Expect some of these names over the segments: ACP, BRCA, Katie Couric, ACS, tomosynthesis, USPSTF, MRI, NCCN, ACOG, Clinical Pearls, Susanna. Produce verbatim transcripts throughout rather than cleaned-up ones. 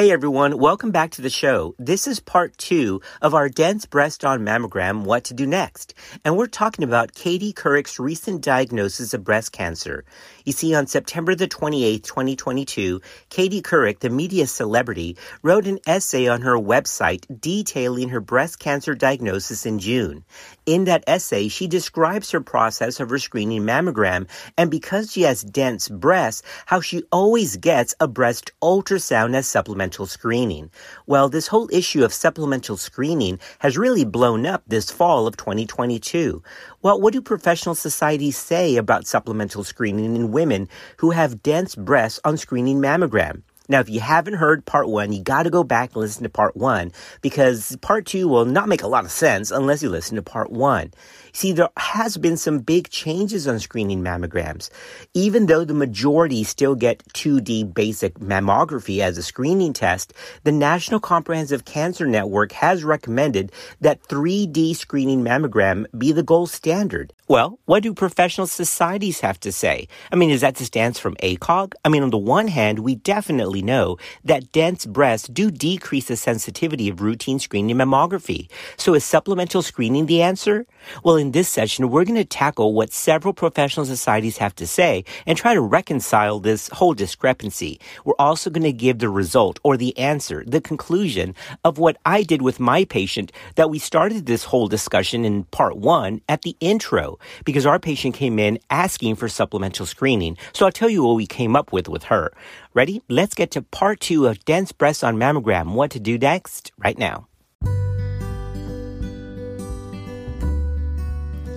Hey everyone, welcome back to the show. This is part two of our dense breast on mammogram, what to do next. And we're talking about Katie Couric's recent diagnosis of breast cancer. You see, on September the twenty-eighth, twenty twenty-two, Katie Couric, the media celebrity, wrote an essay on her website detailing her breast cancer diagnosis in June. In that essay, she describes her process of her screening mammogram and because she has dense breasts, how she always gets a breast ultrasound as supplementary screening. Well, this whole issue of supplemental screening has really blown up this fall of twenty twenty-two. Well, what do professional societies say about supplemental screening in women who have dense breasts on screening mammogram? Now, if you haven't heard part one, you got to go back and listen to part one because part two will not make a lot of sense unless you listen to part one. See, there has been some big changes on screening mammograms. Even though the majority still get two D basic mammography as a screening test, the National Comprehensive Cancer Network has recommended that three D screening mammogram be the gold standard. Well, what do professional societies have to say? I mean, is that the stance from ACOG? I mean, on the one hand, we definitely know that dense breasts do decrease the sensitivity of routine screening mammography. So is supplemental screening the answer? Well, in this session, we're going to tackle what several professional societies have to say and try to reconcile this whole discrepancy. We're also going to give the result or the answer, the conclusion of what I did with my patient that we started this whole discussion in part one at the intro. Because our patient came in asking for supplemental screening. So I'll tell you what we came up with with her. Ready? Let's get to part two of dense breasts on mammogram, what to do next, right now.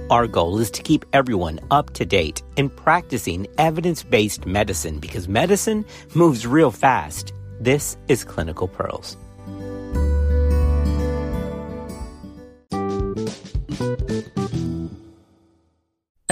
Our goal is to keep everyone up to date in practicing evidence-based medicine because medicine moves real fast. This is Clinical Pearls.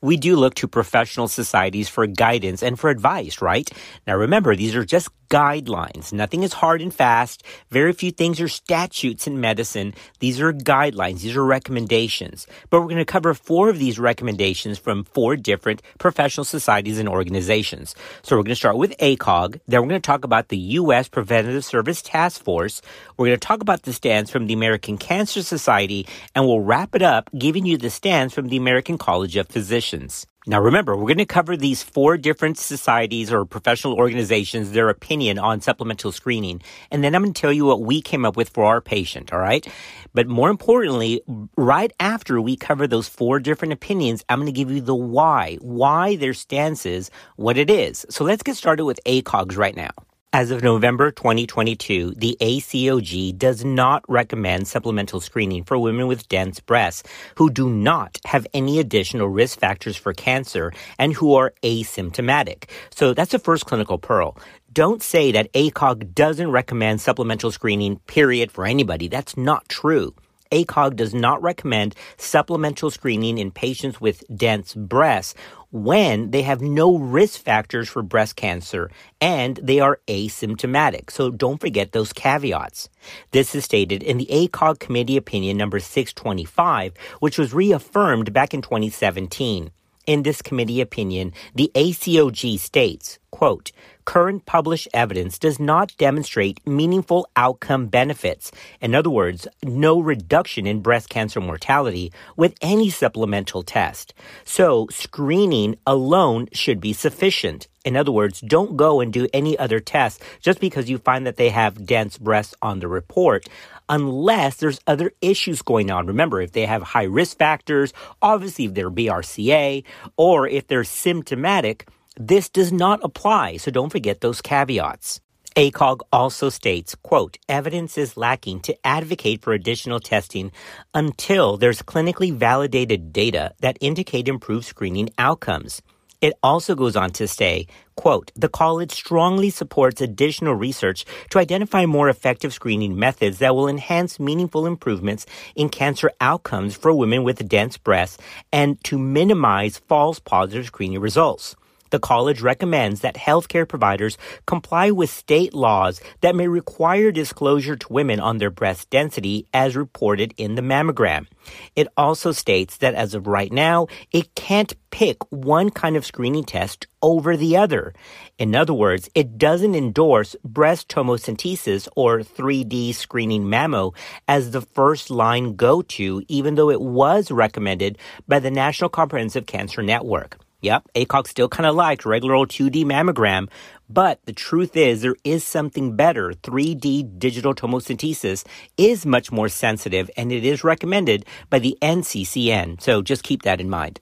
We do look to professional societies for guidance and for advice, right? Now remember, these are just guidelines. Nothing is hard and fast. Very few things are statutes in medicine. These are guidelines. These are recommendations. But we're going to cover four of these recommendations from four different professional societies and organizations. So we're going to start with ACOG. Then we're going to talk about the U S Preventive Service Task Force. We're going to talk about the stance from the American Cancer Society. And we'll wrap it up giving you the stance from the American College of Physicians. Now, remember, we're going to cover these four different societies or professional organizations, their opinion on supplemental screening. And then I'm going to tell you what we came up with for our patient. All right. But more importantly, right after we cover those four different opinions, I'm going to give you the why, why their stance is what it is. So let's get started with ACOGs right now. As of November twenty twenty-two, the A C O G does not recommend supplemental screening for women with dense breasts who do not have any additional risk factors for cancer and who are asymptomatic. So that's the first clinical pearl. Don't say that ACOG doesn't recommend supplemental screening, period, for anybody. That's not true. ACOG does not recommend supplemental screening in patients with dense breasts when they have no risk factors for breast cancer and they are asymptomatic. So don't forget those caveats. This is stated in the ACOG Committee Opinion number six twenty-five, which was reaffirmed back in twenty seventeen. In this committee opinion, the A C O G states, quote, current published evidence does not demonstrate meaningful outcome benefits. In other words, no reduction in breast cancer mortality with any supplemental test. So screening alone should be sufficient. In other words, don't go and do any other tests just because you find that they have dense breasts on the report, unless there's other issues going on. Remember, if they have high risk factors, obviously if they're B R C A, or if they're symptomatic, this does not apply, so don't forget those caveats. A C O G also states, quote, evidence is lacking to advocate for additional testing until there's clinically validated data that indicate improved screening outcomes. It also goes on to say, quote, the college strongly supports additional research to identify more effective screening methods that will enhance meaningful improvements in cancer outcomes for women with dense breasts and to minimize false positive screening results. The college recommends that healthcare providers comply with state laws that may require disclosure to women on their breast density as reported in the mammogram. It also states that as of right now, it can't pick one kind of screening test over the other. In other words, it doesn't endorse breast tomosynthesis or three D screening mammo as the first line go-to, even though it was recommended by the National Comprehensive Cancer Network. Yep, A C O G still kind of likes regular old two D mammogram, but the truth is there is something better. three D digital tomosynthesis is much more sensitive, and it is recommended by the N C C N. So just keep that in mind.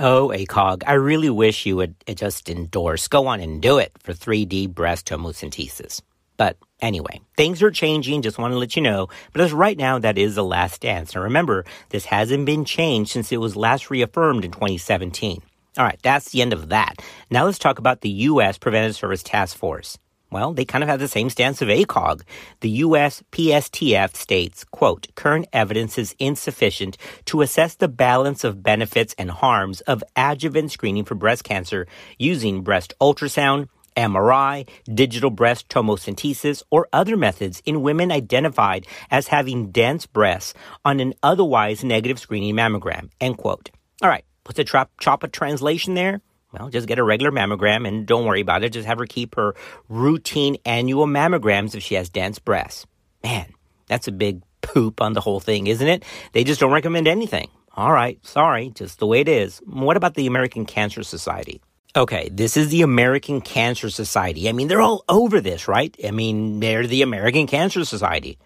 Oh, A C O G, I really wish you would just endorse, go on and do it for three D breast tomosynthesis. But anyway, things are changing. Just want to let you know. But as right now, that is the last stance. Now remember, this hasn't been changed since it was last reaffirmed in twenty seventeen. All right, that's the end of that. Now let's talk about the U S Preventive Service Task Force. Well, they kind of have the same stance of A C O G. The U S P S T F states, quote, current evidence is insufficient to assess the balance of benefits and harms of adjuvant screening for breast cancer using breast ultrasound, M R I, digital breast tomosynthesis, or other methods in women identified as having dense breasts on an otherwise negative screening mammogram, end quote. All right, what's the chop, chop a translation there? Well, just get a regular mammogram and don't worry about it. Just have her keep her routine annual mammograms if she has dense breasts. Man, that's a big poop on the whole thing, isn't it? They just don't recommend anything. All right, sorry, just the way it is. What about the American Cancer Society? Okay, this is the American Cancer Society. I mean, they're all over this, right? I mean, they're the American Cancer Society.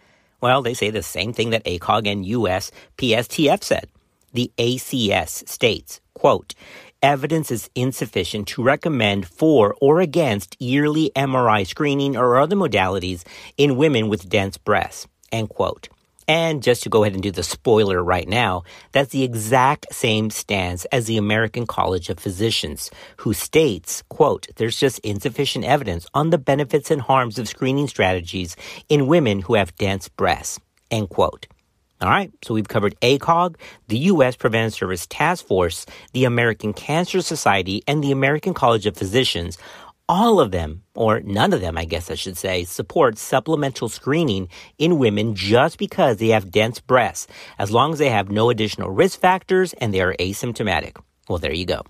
Well, they say the same thing that A C O G and U S P S T F said. The A C S states, quote, evidence is insufficient to recommend for or against yearly M R I screening or other modalities in women with dense breasts, end quote. And just to go ahead and do the spoiler right now, that's the exact same stance as the American College of Physicians, who states, quote, there's just insufficient evidence on the benefits and harms of screening strategies in women who have dense breasts, end quote. All right, so we've covered A C O G, the U S Preventive Service Task Force, the American Cancer Society, and the American College of Physicians. All of them, or none of them, I guess I should say, support supplemental screening in women just because they have dense breasts, as long as they have no additional risk factors and they are asymptomatic. Well, there you go.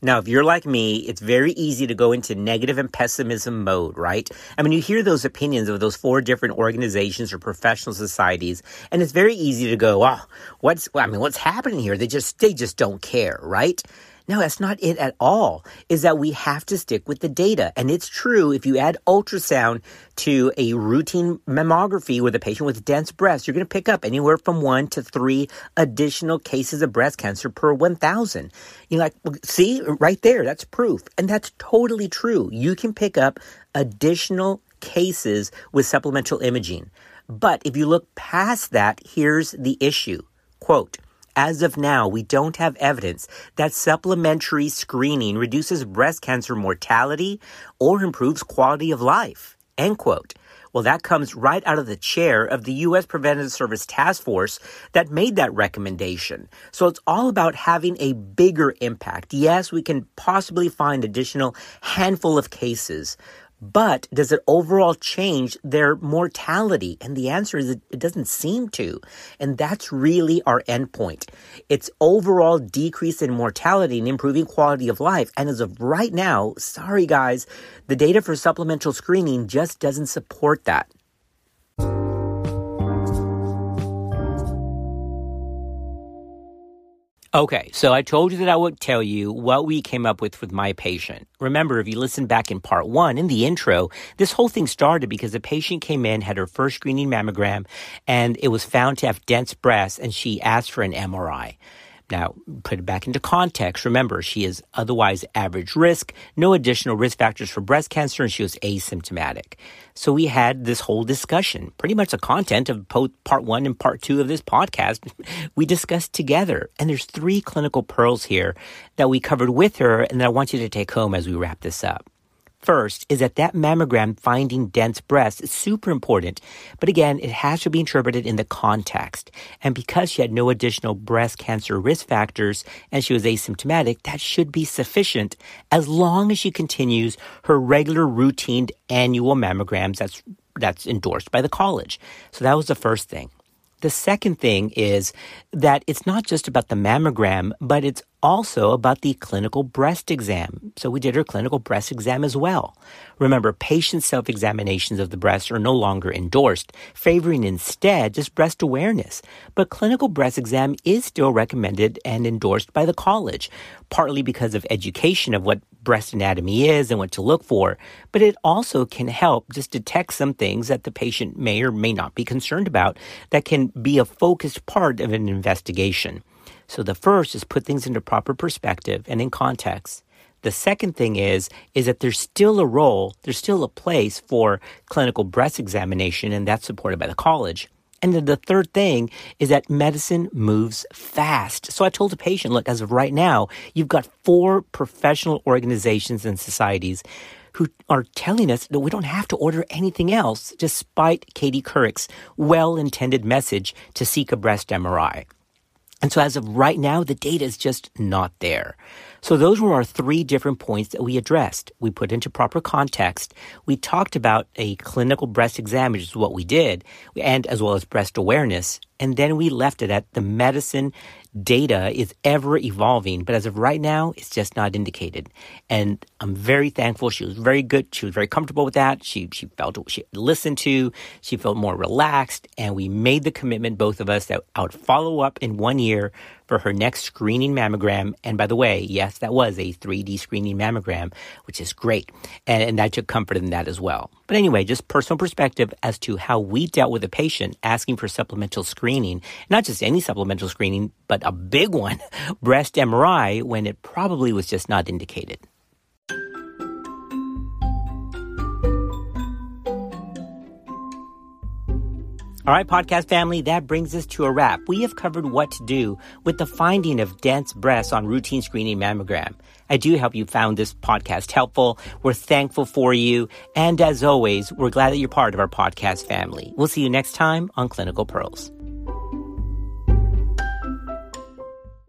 Now, if you're like me, it's very easy to go into negative and pessimism mode, right? I mean, you hear those opinions of those four different organizations or professional societies, and it's very easy to go, oh, what's, I mean, what's happening here? They just, they just don't care, right? No, that's not it at all, is that we have to stick with the data. And it's true, if you add ultrasound to a routine mammography with a patient with dense breasts, you're going to pick up anywhere from one to three additional cases of breast cancer per one thousand. You're like, see, right there, that's proof. And that's totally true. You can pick up additional cases with supplemental imaging. But if you look past that, here's the issue. Quote, as of now, we don't have evidence that supplementary screening reduces breast cancer mortality or improves quality of life, end quote. Well, that comes right out of the chair of the U S Preventive Service Task Force that made that recommendation. So it's all about having a bigger impact. Yes, we can possibly find additional handful of cases, But does it overall change their mortality? And the answer is it doesn't seem to. And that's really our endpoint. It's overall decrease in mortality and improving quality of life. And as of right now, sorry guys, the data for supplemental screening just doesn't support that. Okay, so I told you that I would tell you what we came up with with my patient. Remember, if you listen back in part one, in the intro, this whole thing started because a patient came in, had her first screening mammogram, and it was found to have dense breasts, and she asked for an M R I. Now, put it back into context. Remember, she is otherwise average risk, no additional risk factors for breast cancer, and she was asymptomatic. So we had this whole discussion, pretty much the content of part one and part two of this podcast, we discussed together. And there's three clinical pearls here that we covered with her and that I want you to take home as we wrap this up. First is that that mammogram finding dense breasts is super important, but again, it has to be interpreted in the context. And because she had no additional breast cancer risk factors and she was asymptomatic, that should be sufficient as long as she continues her regular routine annual mammograms that's, that's endorsed by the college. So that was the first thing. The second thing is that it's not just about the mammogram, but it's also about the clinical breast exam. So we did her clinical breast exam as well. Remember, patient self-examinations of the breast are no longer endorsed, favoring instead just breast awareness. But clinical breast exam is still recommended and endorsed by the college, partly because of education of what breast anatomy is and what to look for, but it also can help just detect some things that the patient may or may not be concerned about that can be a focused part of an investigation. So the first is put things into proper perspective and in context. The second thing is, is that there's still a role, there's still a place for clinical breast examination, and that's supported by the college. And then the third thing is that medicine moves fast. So I told the patient, look, as of right now, you've got four professional organizations and societies who are telling us that we don't have to order anything else, despite Katie Couric's well-intended message to seek a breast M R I. And so as of right now, the data is just not there. So those were our three different points that we addressed. We put into proper context. We talked about a clinical breast exam, which is what we did, and as well as breast awareness. And then we left it at the medicine data is ever evolving, but as of right now, it's just not indicated. And I'm very thankful. She was very good. She was very comfortable with that. She she felt she listened to. She felt more relaxed. And we made the commitment, both of us, that I would follow up in one year for her next screening mammogram. And by the way, yes, that was a three D screening mammogram, which is great. And, and I took comfort in that as well. But anyway, just personal perspective as to how we dealt with a patient asking for supplemental screening, not just any supplemental screening, but a big one, breast M R I, when it probably was just not indicated. All right, podcast family, that brings us to a wrap. We have covered what to do with the finding of dense breasts on routine screening mammogram. I do hope you found this podcast helpful. We're thankful for you. And as always, we're glad that you're part of our podcast family. We'll see you next time on Clinical Pearls.